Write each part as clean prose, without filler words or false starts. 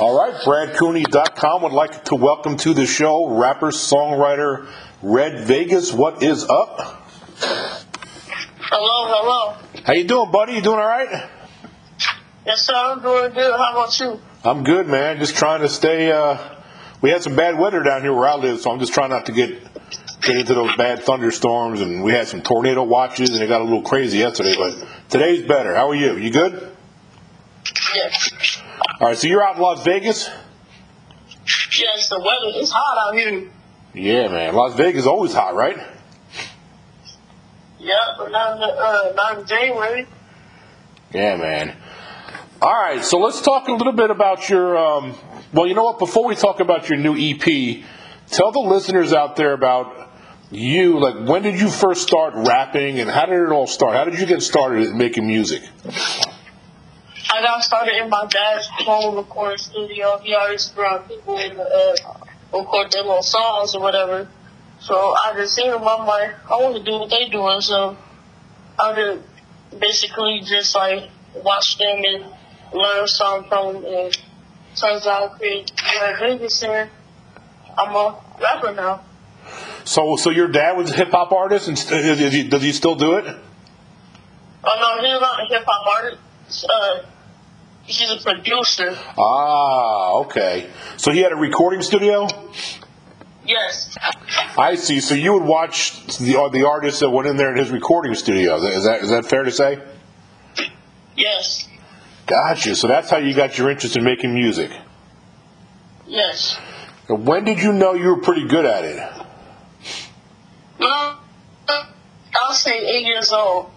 All right, BradCooney.com would like to welcome to the show rapper, songwriter, Red Vegas. What is up? Hello. How you doing, buddy? You doing all right? Yes, sir. I'm doing good. How about you? I'm good, man. Just trying to stay. We had some bad weather down here where I live, so I'm just trying not to get into those bad thunderstorms. And we had some tornado watches, and it got a little crazy yesterday. But today's better. How are you? You good? Yes. All right, so you're out in Las Vegas? Yes, the weather is hot out here. Yeah, man. Las Vegas is always hot, right? Yeah, but not in January. Yeah, man. All right, so let's talk a little bit about your well, you know what? Before we talk about your new EP, tell the listeners out there about you. Like, when did you first start rapping, and how did it all start? How did you get started making music? I got started in my dad's home recording studio. He always brought people in to record their little songs or whatever. So I just seen them. I'm like, I want to do what they doing. So I just basically just like watch them and learn something from them. And turns out I created Red Vegas, and I'm a rapper now. So your dad was a hip hop artist, and does he still do it? Oh no, he's not a hip hop artist. He's a producer. Ah, okay. So he had a recording studio? Yes. I see. So you would watch the artists that went in there in his recording studio. Is that fair to say? Yes. Gotcha. So that's how you got your interest in making music. Yes. And when did you know you were pretty good at it? Well, I'll say 8 years old.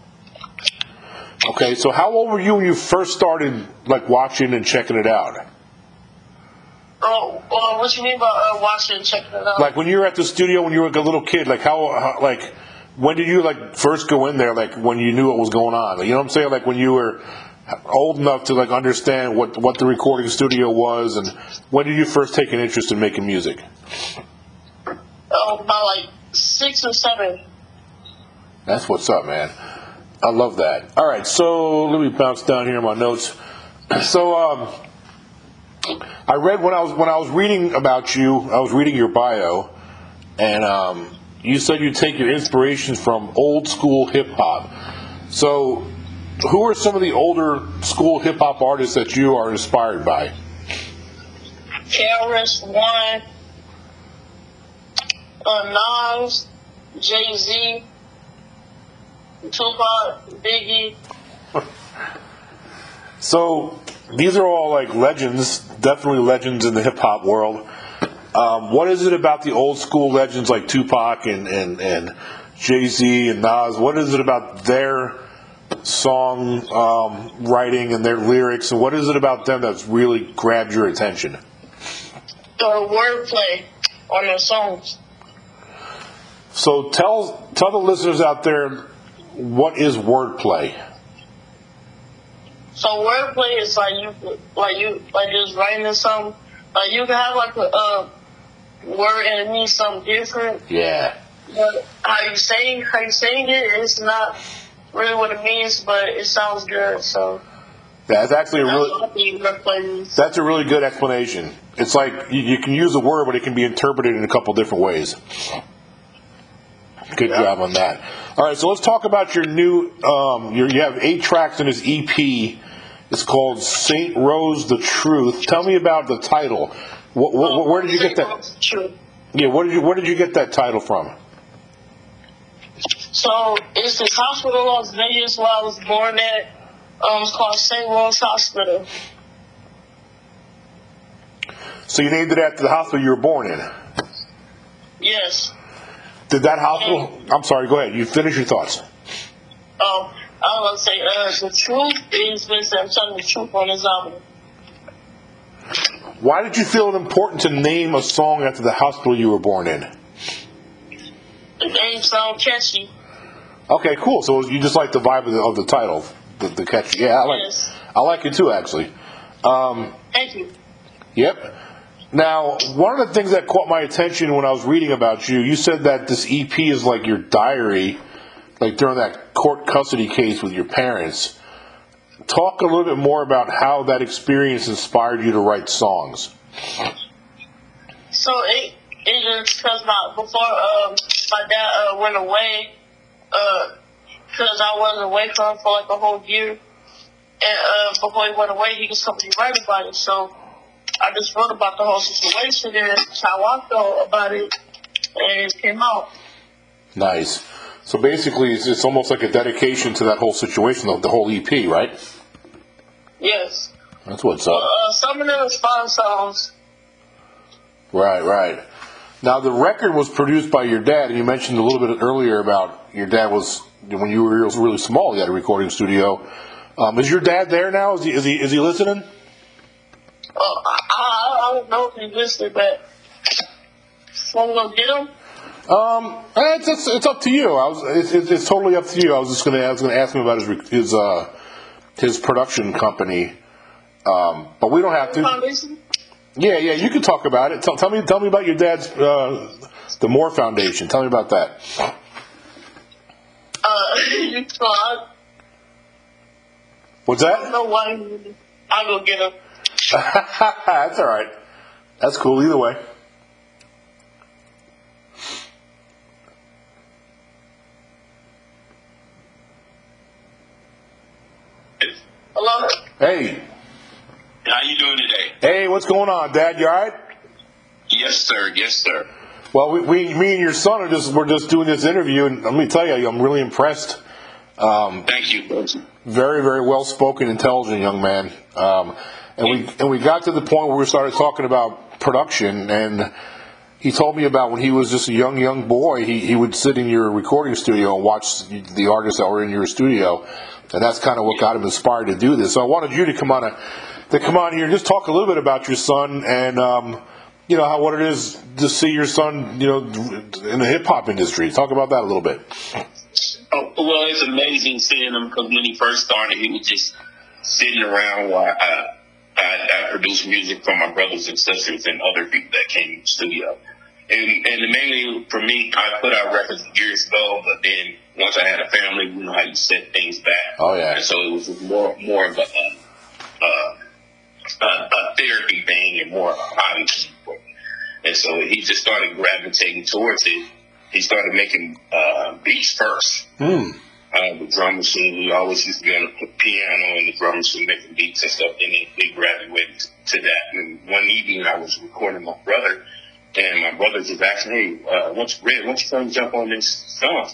Okay, so how old were you when you first started, like, watching and checking it out? Oh, what do you mean by watching and checking it out? Like, when you were at the studio when you were like a little kid, like, how like, when did you, like, first go in there, like, when you knew what was going on? Like, you know what I'm saying? Like, when you were old enough to, like, understand what the recording studio was, and when did you first take an interest in making music? Oh, about, like, 6 or 7. That's what's up, man. I love that. All right, so let me bounce down here in my notes. So I read when I was reading about you, I was reading your bio, and you said you take your inspiration from old school hip hop. So who are some of the older school hip hop artists that you are inspired by? KRS-One, Nas, Jay-Z, Tupac, Biggie. So these are all like legends, definitely legends in the hip hop world. What is it about the old school legends like Tupac and Jay-Z and Nas? What is it about their song writing and their lyrics, and what is it about them that's really grabbed your attention? The wordplay on their songs. So tell the listeners out there, what is wordplay? So wordplay is like you just writing something. Like you can have like a word and it means something different. Yeah. But how you saying it, it's not really what it means, but it sounds good. So that's actually that's a really good explanation. It's like you can use a word, but it can be interpreted in a couple different ways. Good job on that. All right, so let's talk about your new. You have 8 tracks in this EP. It's called Saint Rose, the Truth. Tell me about the title. Where did you get that? Yeah, where did you get that title from? So it's this hospital in Las Vegas where I was born at. It's called Saint Rose Hospital. So you named it after the hospital you were born in. Yes. Did that hospital? I'm sorry. Go ahead. You finish your thoughts. I was gonna say the truth is basically I'm telling the truth on this album. Why did you feel it important to name a song after the hospital you were born in? The name sounds catchy. Okay, cool. So you just like the vibe of the title, the catchy. Yeah, I like it too, actually. Thank you. Yep. Now, one of the things that caught my attention when I was reading about you, you said that this EP is like your diary, like during that court custody case with your parents. talk a little bit more about how that experience inspired you to write songs. So it just because before my dad went away, because I wasn't away from him for like a whole year, and before he went away, he just helped me write about it. So I just wrote about the whole situation and how I felt about it, and it came out. Nice. So basically, it's almost like a dedication to that whole situation, the whole EP, right? Yes. That's what's up. Some of them is fun songs. Right, right. Now, the record was produced by your dad, and you mentioned a little bit earlier about your dad was, when you were really small, you had a recording studio. Is your dad there now? Is he listening? I don't know if he's listening, but I'm going to get him. It's up to you. It's totally up to you. I was going to ask him about his production company, but we don't have to. Yeah, you can talk about it. Tell me about your dad's the Moore Foundation. Tell me about that. What's that? I don't know why. I'll go get him. That's all right. That's cool either way. Hello? Hey. How you doing today? Hey, what's going on, Dad? You all right? Yes, sir. Yes, sir. Well, me and your son we're just doing this interview, and let me tell you, I'm really impressed. Thank you. Very, very well-spoken, intelligent young man. And we got to the point where we started talking about production, and he told me about when he was just a young boy, he would sit in your recording studio and watch the artists that were in your studio. And that's kind of what got him inspired to do this. So I wanted you to come on here and just talk a little bit about your son and what it is to see your son in the hip hop industry. Talk about that a little bit. Oh, well, it's amazing seeing him because when he first started, he was just sitting around while I produced music for my brothers and sisters and other people that came to the studio. And mainly for me, I put out records years ago, but then once I had a family, we know how you set things back. Oh, yeah. And so it was more of a therapy thing and more of a hobby. And so he just started gravitating towards it. He started making beats first. The drum machine, we always used to be on the piano and the drum machine making beats and stuff. And he graduated to that. And one evening I was recording my brother. And my brother just asked me, why don't you come jump on this song?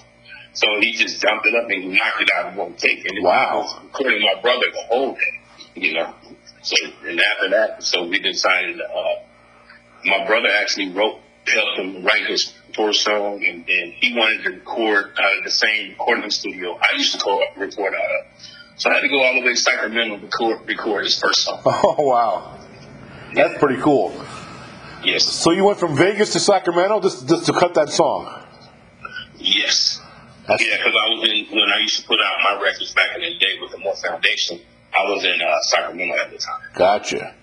So he just jumped it up and knocked it out in one take. And wow. I was recording my brother the whole day, So, and after that, so we decided, my brother actually helped him write his first song, and then he wanted to record out of the same recording studio I used to record out of. So I had to go all the way to Sacramento to record his first song. Oh, wow. That's pretty cool. Yes. So you went from Vegas to Sacramento just to cut that song? Yes. Because I was when I used to put out my records back in the day with the Moore Foundation, I was in Sacramento at the time. Gotcha.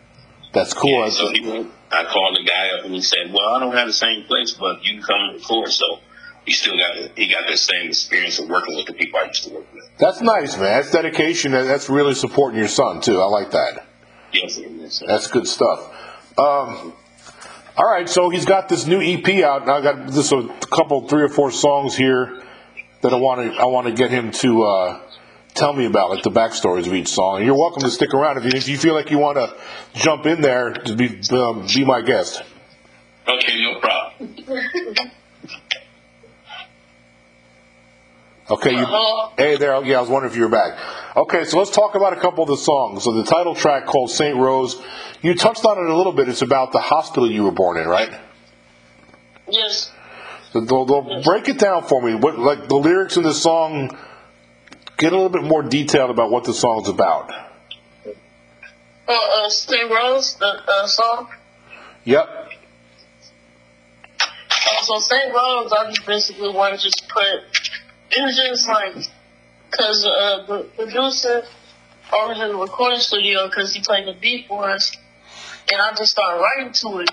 That's cool. Yeah, so I called the guy up and he said, well, I don't have the same place, but you can come and record. So he got the same experience of working with the people I used to work with. That's nice, man. That's dedication. That's really supporting your son, too. I like that. Yes, yes. That's good stuff. All right, so he's got this new EP out, and I got just a couple, 3 or 4 songs here that I want to get him to tell me about, like the backstories of each song. And you're welcome to stick around if you feel like you want to jump in there to be my guest. Okay, no problem. Okay, hey there. Yeah, I was wondering if you were back. Okay, so let's talk about a couple of the songs. So the title track called Saint Rose, you touched on it a little bit. It's about the hospital you were born in, right? Yes. So they'll break it down for me. What, like the lyrics in the song, get a little bit more detailed about what the song's about. Saint Rose, the song? Yep. So Saint Rose, I just basically want to just put... It was just like, because the producer was in the recording studio because he played the beat for us, and I just started writing to it.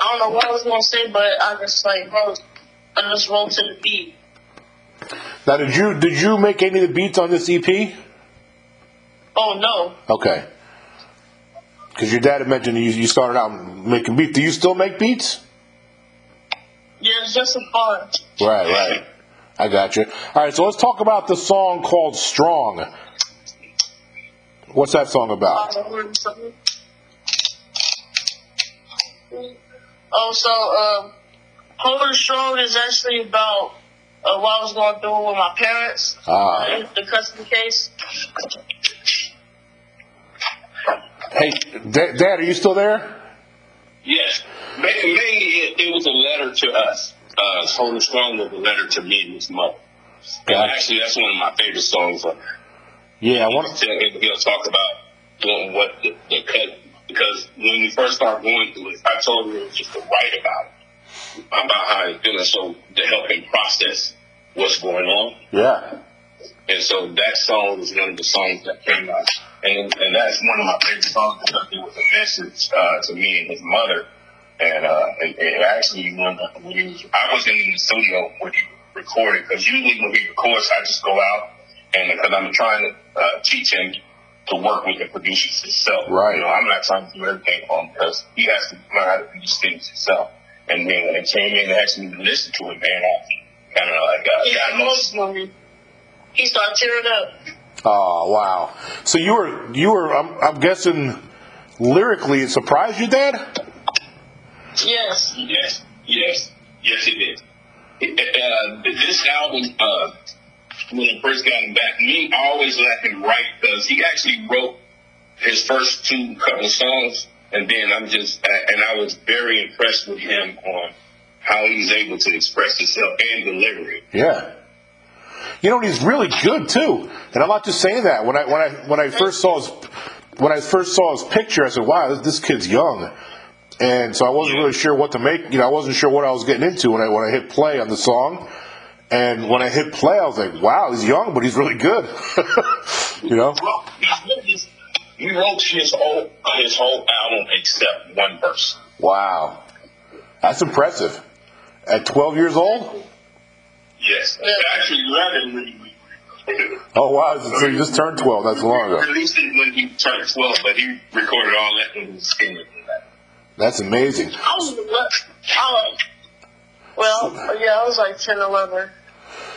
I don't know what I was going to say, but I just wrote to the beat. Now, did you make any of the beats on this EP? Oh, no. Okay. Because your dad had mentioned you started out making beats. Do you still make beats? Yeah, it's just a part. Right, right. I got you. All right, so let's talk about the song called Strong. What's that song about? So Holding Strong is actually about what I was going through with my parents in the custody case. Hey, Dad, are you still there? Yes. Mainly, it was a letter to us. Holding Strong was a letter to me and his mother. Gotcha. Actually, that's one of my favorite songs. Yeah, I want to talk about doing what the cut, because when we first started going through it, I told her just to write about it, about how he's feeling, so to help him process what's going on. Yeah. And so that song was one of the songs that came out. And that's one of my favorite songs because it was a message to me and his mother. And actually, I was in the studio when he recorded, because usually when he records, I just go out, and because I'm trying to teach him to work with the producers himself. Right. You know, I'm not trying to do everything for him because he has to learn how to do these things himself. And then when it came in and asked me to listen to it, man, I kind of like got emotional. He started tearing up. Oh, wow. So you were I'm guessing lyrically it surprised you, Dad? Yes, it did. This album, when I first got him back, I always let him write, because he actually wrote his first two couple songs, and then I was very impressed with him on how he's able to express himself and deliver it. Yeah. You know, he's really good too, and I'm not just saying that. When I first saw his picture, I said, "Wow, this kid's young," and so I wasn't really sure what to make. You know, I wasn't sure what I was getting into when I hit play on the song, and when I hit play, I was like, "Wow, he's young, but he's really good." You know, he wrote his whole album except one verse. Wow, that's impressive. At 12 years old. Yes, actually 11. Oh wow! So he just turned 12. That's long ago. He released it when he turned 12, but he recorded all that when he was skinny. That's amazing. I was like 10, 11.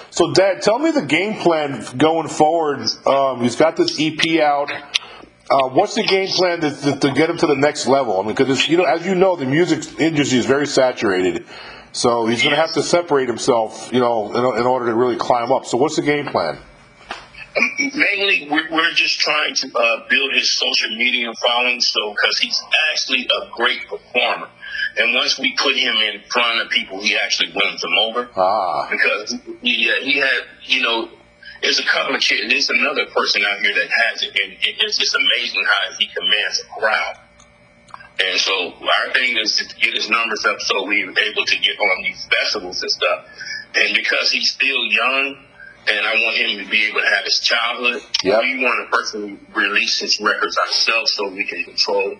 So, Dad, tell me the game plan going forward. He's got this EP out. What's the game plan to get him to the next level? I mean, because as you know, the music industry is very saturated. So he's going to have to separate himself, in order to really climb up. So what's the game plan? Mainly, we're just trying to build his social media following, because he's actually a great performer. And once we put him in front of people, he actually wins them over. Because he had, there's a couple of kids. There's another person out here that has it, and it's just amazing how he commands a crowd. And so our thing is to get his numbers up so we were able to get on these festivals and stuff. And because he's still young, and I want him to be able to have his childhood, we want to personally release his records ourselves so we can control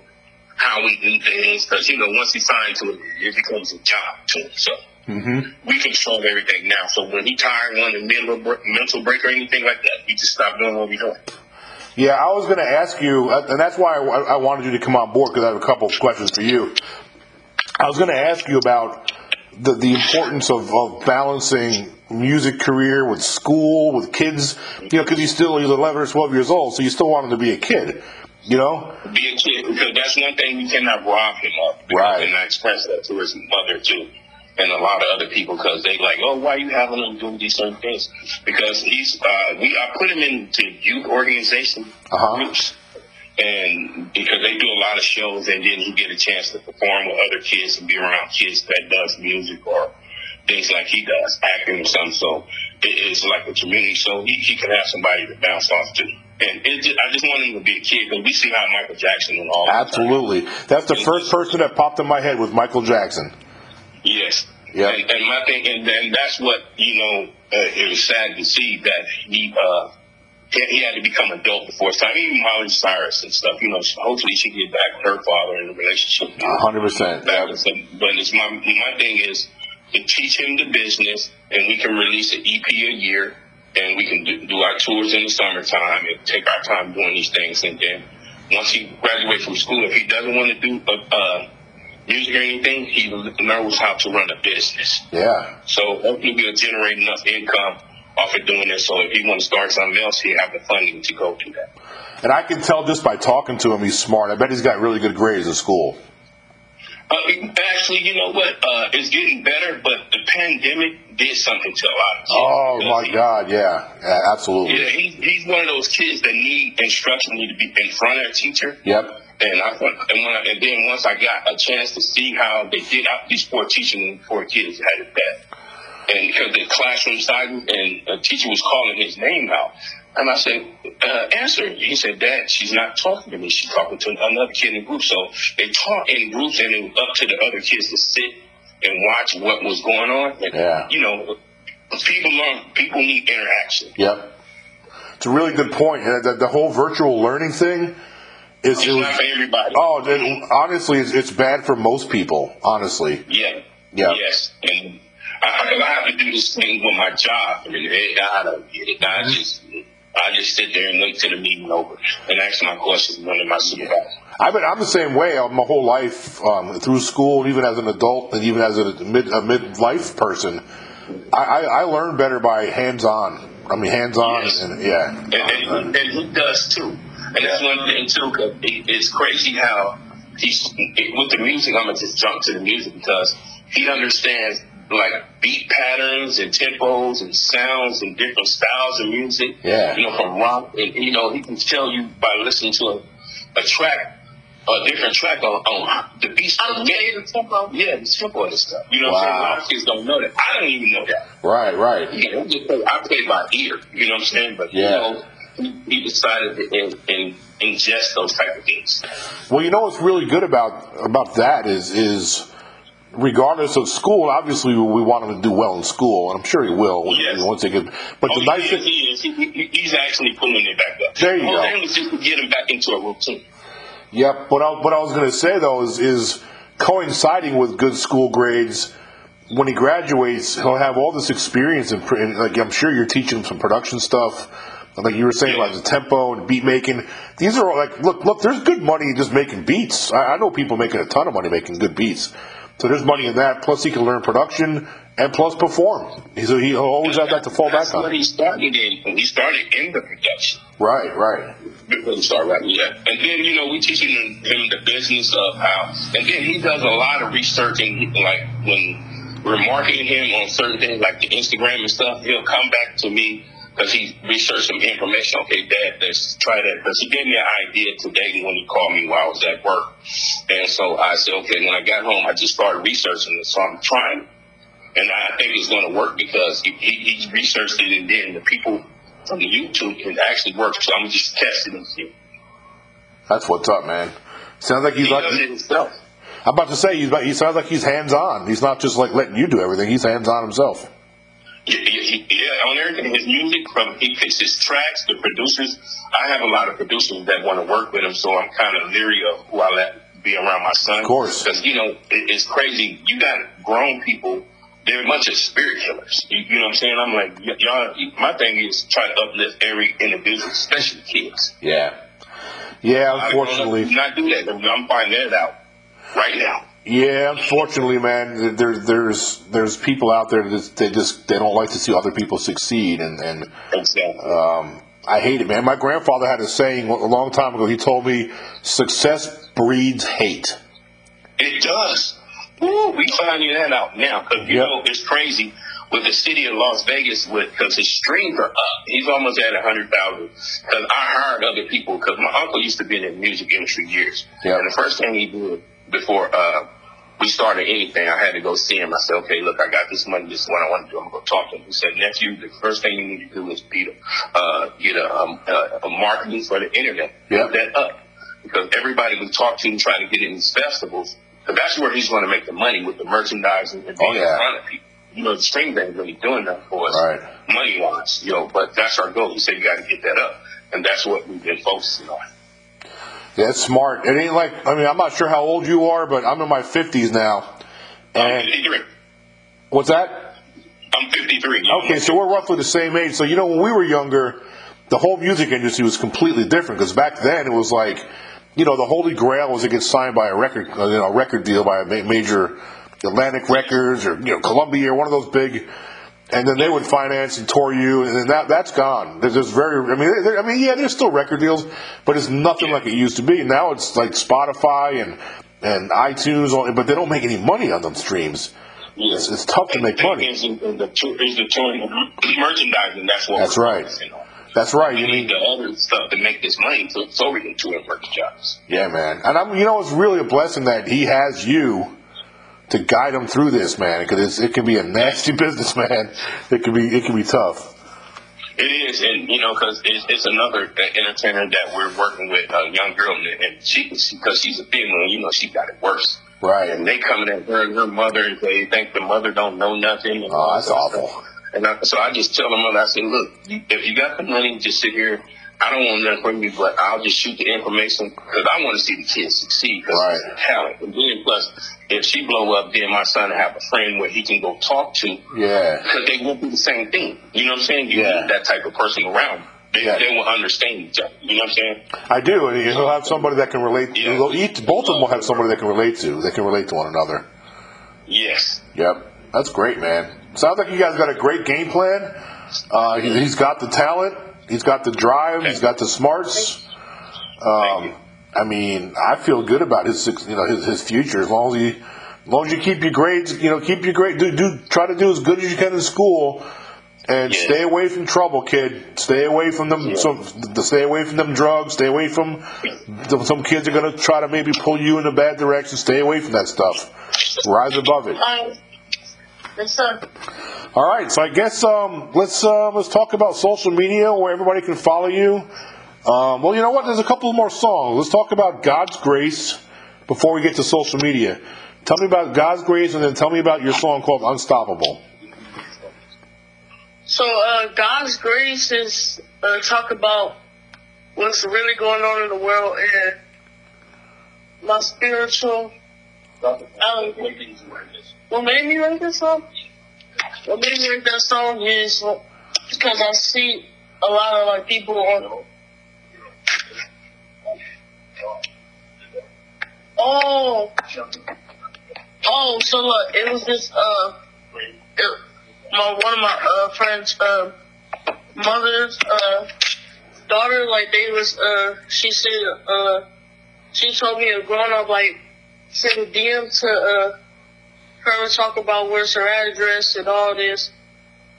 how we do things. Because, once he's signed to it, it becomes a job to him. So we control everything now. So when he's tired on the mental break or anything like that, we just stop doing what we're doing. Yeah, I was going to ask you, and that's why I wanted you to come on board, because I have a couple of questions for you. I was going to ask you about the importance of balancing music career with school, with kids, because he's 11 or 12 years old, so you still want him to be a kid, Be a kid, because that's one thing we cannot rob him of. Right. And I expressed that to his mother, too, and a lot of other people, because they like, why are you having him do these certain things? Because I put him into youth organization groups, and because they do a lot of shows, and then he get a chance to perform with other kids and be around kids that does music or things like he does, acting or something. So it is like a community, so he can have somebody to bounce off to. And I just want him to be a kid, because we see how Michael Jackson and all that. Absolutely. That's the first person that popped in my head was Michael Jackson. Yes. Yeah. And my thing, and that's what it was sad to see that he had to become adult before his time. Even Miley Cyrus and stuff. So hopefully she get back with her father in a relationship. 100%. But it's my thing is to teach him the business, and we can release an EP a year. and we can do our tours in the summertime and take our time doing these things. And then once he graduates from school, if he doesn't want to do music or anything, he knows how to run a business. Yeah. So hopefully we'll generate enough income off of doing this, so if he wants to start something else, he have the funding to go do that. And I can tell just by talking to him, he's smart. I bet he's got really good grades at school. Actually, you know what? It's getting better, but the pandemic did something to a lot of kids. Oh, my God, yeah, absolutely. Yeah, he's one of those kids that need instruction, need to be in front of a teacher. Yep. And then once I got a chance to see how they did out these poor teaching, poor kids had it bad. And because the classroom side, and a teacher was calling his name out. And I said, answer. He said, Dad, she's not talking to me. She's talking to another kid in the group. So they taught in groups, and it was up to the other kids to sit and watch what was going on. And, yeah. You know, people need interaction. Yep. It's a really good point. The whole virtual learning thing is... It's not for everybody. Oh, mm-hmm. Honestly, it's bad for most people, honestly. Yeah. Yeah. Yes. And I have to do this thing with my job. I mean, I just sit there and wait till the meeting over and ask my questions. One of my supervisors. I'm the same way. My whole life, through school, even as an adult, and even as a midlife person, I learn better by hands-on. I mean, hands-on, yes. And yeah, and he does too. And that's one thing too. 'Cause it's crazy how with the music. I'm gonna just jump to the music because he understands. Like beat patterns and tempos and sounds and different styles of music. Yeah. You know, from rock, and you know, he can tell you by listening to a track, a different track on the beats. Yeah, the tempo and stuff. You know what I'm saying? A lot of kids don't know that. I don't even know that. Right. Yeah, I play by ear, you know what I'm saying? But you know, he decided to ingest those type of things. Well, you know what's really good about that is regardless of school, obviously we want him to do well in school, and I'm sure he will. Yes. Once he gets, but the nice thing is, he's actually pulling it back up. There you go. The whole thing is just to get him back into a routine. Yep. But what I was going to say though is coinciding with good school grades. When he graduates, he'll have all this experience, and like I'm sure you're teaching him some production stuff. Like you were saying about the tempo and beat making. These are all like, look. There's good money just making beats. I know people making a ton of money making good beats. So there's money in that, plus he can learn production, and plus perform. He'll always have that to fall back on. That's what he started in. He started in the production. Right. Before he started writing, yeah. And then, you know, we're teaching him the business of how, and then he does a lot of research, and like when we're marketing him on certain things like the Instagram and stuff, he'll come back to me because he researched some information. Okay, Dad, let's try that. Because he gave me an idea today when he called me while I was at work. And so I said, okay, when I got home, I just started researching it. So I'm trying it. And I think it's going to work because he researched it, and then the people from the YouTube can actually work. So I'm just testing and see. That's what's up, man. Sounds like he does it himself. I'm about to say, he sounds like he's hands-on. He's not just like letting you do everything. He's hands-on himself. Yeah, on everything. His music, he picks his tracks, the producers. I have a lot of producers that want to work with him, so I'm kind of leery of who I let be around my son. Of course. Because, you know, it's crazy. You got grown people. They're a bunch of spirit killers. You know what I'm saying? I'm like, y'all, my thing is try to uplift every individual, especially kids. Yeah. Yeah, unfortunately. I'm not doing that. I'm finding that out right now. Yeah, unfortunately, man, there's people out there that they don't like to see other people succeed, and I hate it, man. My grandfather had a saying a long time ago. He told me, "Success breeds hate." It does. Ooh, we finding that out now because you know it's crazy with the city of Las Vegas because his streams are up. He's almost at 100,000. Because I hired other people because my uncle used to be in the music industry years, and the first thing he did. Before we started anything, I had to go see him. I said, okay, look, I got this money. This is what I want to do. I'm going to go talk to him. He said, nephew, the first thing you need to do is get a marketing for the internet. Build that up. Because everybody would talk to him, try to get in these festivals. Because that's where he's going to make the money with the merchandise and being in front of people. You know, the stream ain't really doing nothing for us money-wise. You know, but that's our goal. He said, you got to get that up. And that's what we've been focusing on. Yeah, it's smart. It ain't like, I mean, I'm not sure how old you are, but I'm in my 50s now. And what's that? I'm 53. Okay, so we're roughly the same age. So, you know, when we were younger, the whole music industry was completely different, because back then it was like, you know, the Holy Grail was to get signed by a record deal by a major Atlantic Records or, you know, Columbia or one of those big, and then they would finance and tour you, and then that's gone. There's very, I mean, yeah, there's still record deals, but it's nothing like it used to be. Now it's like Spotify and iTunes, but they don't make any money on them streams. Yeah. It's tough to make money. Is the touring merchandising? That's right. You know? That's right. You need the other stuff to make this money, so we can tour and work jobs. Yeah, man. And I'm, you know, it's really a blessing that he has you to guide him through this, man, because it can be a nasty business, man. It can be tough. It is, and you know, because it's another entertainer that we're working with, a young girl, and she's a female, you know, she got it worse. Right. And they coming at her and her mother, and they think the mother don't know nothing. Oh, that's awful. And so I just tell the mother, I said, look, if you got the money, just sit here. I don't want nothing from you, but I'll just shoot the information because I want to see the kids succeed because it's a talent. And then plus, if she blow up, then my son will have a friend where he can go talk to. Yeah. Because they won't do the same thing. You know what I'm saying? You need that type of person around. They will understand each other. You know what I'm saying? I do. And he'll have somebody that can relate. Yeah. Both of them will have somebody that can relate to. They can relate to one another. Yes. Yep. That's great, man. Sounds like you guys got a great game plan. He's got the talent. He's got the drive. He's got the smarts. I mean, I feel good about his future as long as you keep your grades. You know, keep your grade. Try to do as good as you can in school, and stay away from trouble, kid. Stay away from them. Yeah. Stay away from them drugs. Stay away from some kids are gonna try to maybe pull you in a bad direction. Stay away from that stuff. Rise above it. Yes, sir. All right, so I guess let's talk about social media where everybody can follow you. Well, you know what? There's a couple more songs. Let's talk about God's Grace before we get to social media. Tell me about God's Grace, and then tell me about your song called Unstoppable. So God's Grace is talk about what's really going on in the world and my spiritual. What made me write that song? What made me write that song is because I see a lot of like people on so look, it was this one of my friends' mother's daughter, like they was she said she told me growing up like send a DM to her and talk about where's her address and all this,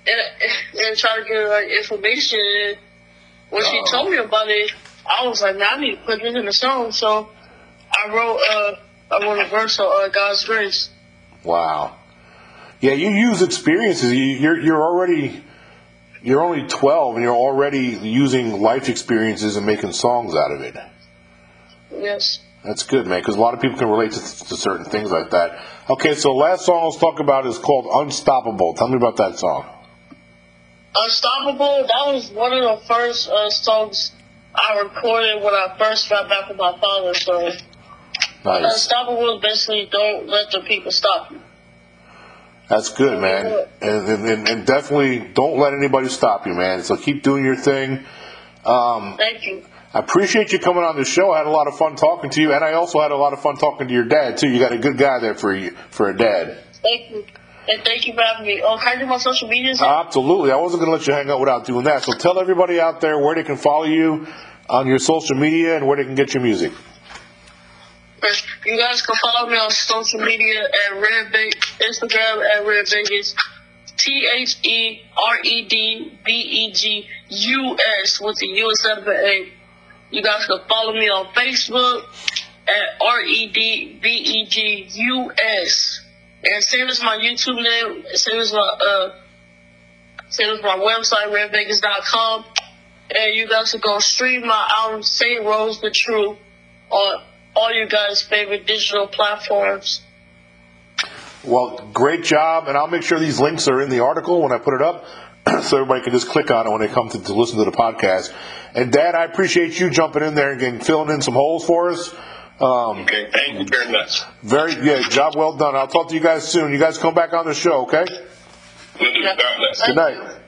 and try to get like information. And when she told me about it, I was like, "Now I need to put this in the song." So I wrote a verse on God's Grace. Wow. Yeah, you use experiences. You're only 12, and you're already using life experiences and making songs out of it. Yes. That's good, man, because a lot of people can relate to certain things like that. Okay, so last song let's talk about is called Unstoppable. Tell me about that song. Unstoppable, that was one of the first songs I recorded when I first got back with my father. So nice. Unstoppable is basically don't let the people stop you. That's good, man. And definitely don't let anybody stop you, man. So keep doing your thing. Thank you. I appreciate you coming on the show. I had a lot of fun talking to you, and I also had a lot of fun talking to your dad, too. You got a good guy there for a dad. Thank you. And thank you for having me. Oh, can I do my social media? Absolutely. I wasn't going to let you hang out without doing that. So tell everybody out there where they can follow you on your social media and where they can get your music. You guys can follow me on social media at Red Vegas, Instagram at Red Vegas. THEREDVEGUS with the U instead of the A. You guys can follow me on Facebook at REDVEGUS. And same as my YouTube name, same as my website, redvegas.com. And you guys can go stream my album, Saint Rose the True, on all you guys' favorite digital platforms. Well, great job, and I'll make sure these links are in the article when I put it up, so everybody can just click on it when they come to listen to the podcast. And, Dad, I appreciate you jumping in there and filling in some holes for us. Okay, thank you very much. Very good. Job well done. I'll talk to you guys soon. You guys come back on the show, okay? Good night.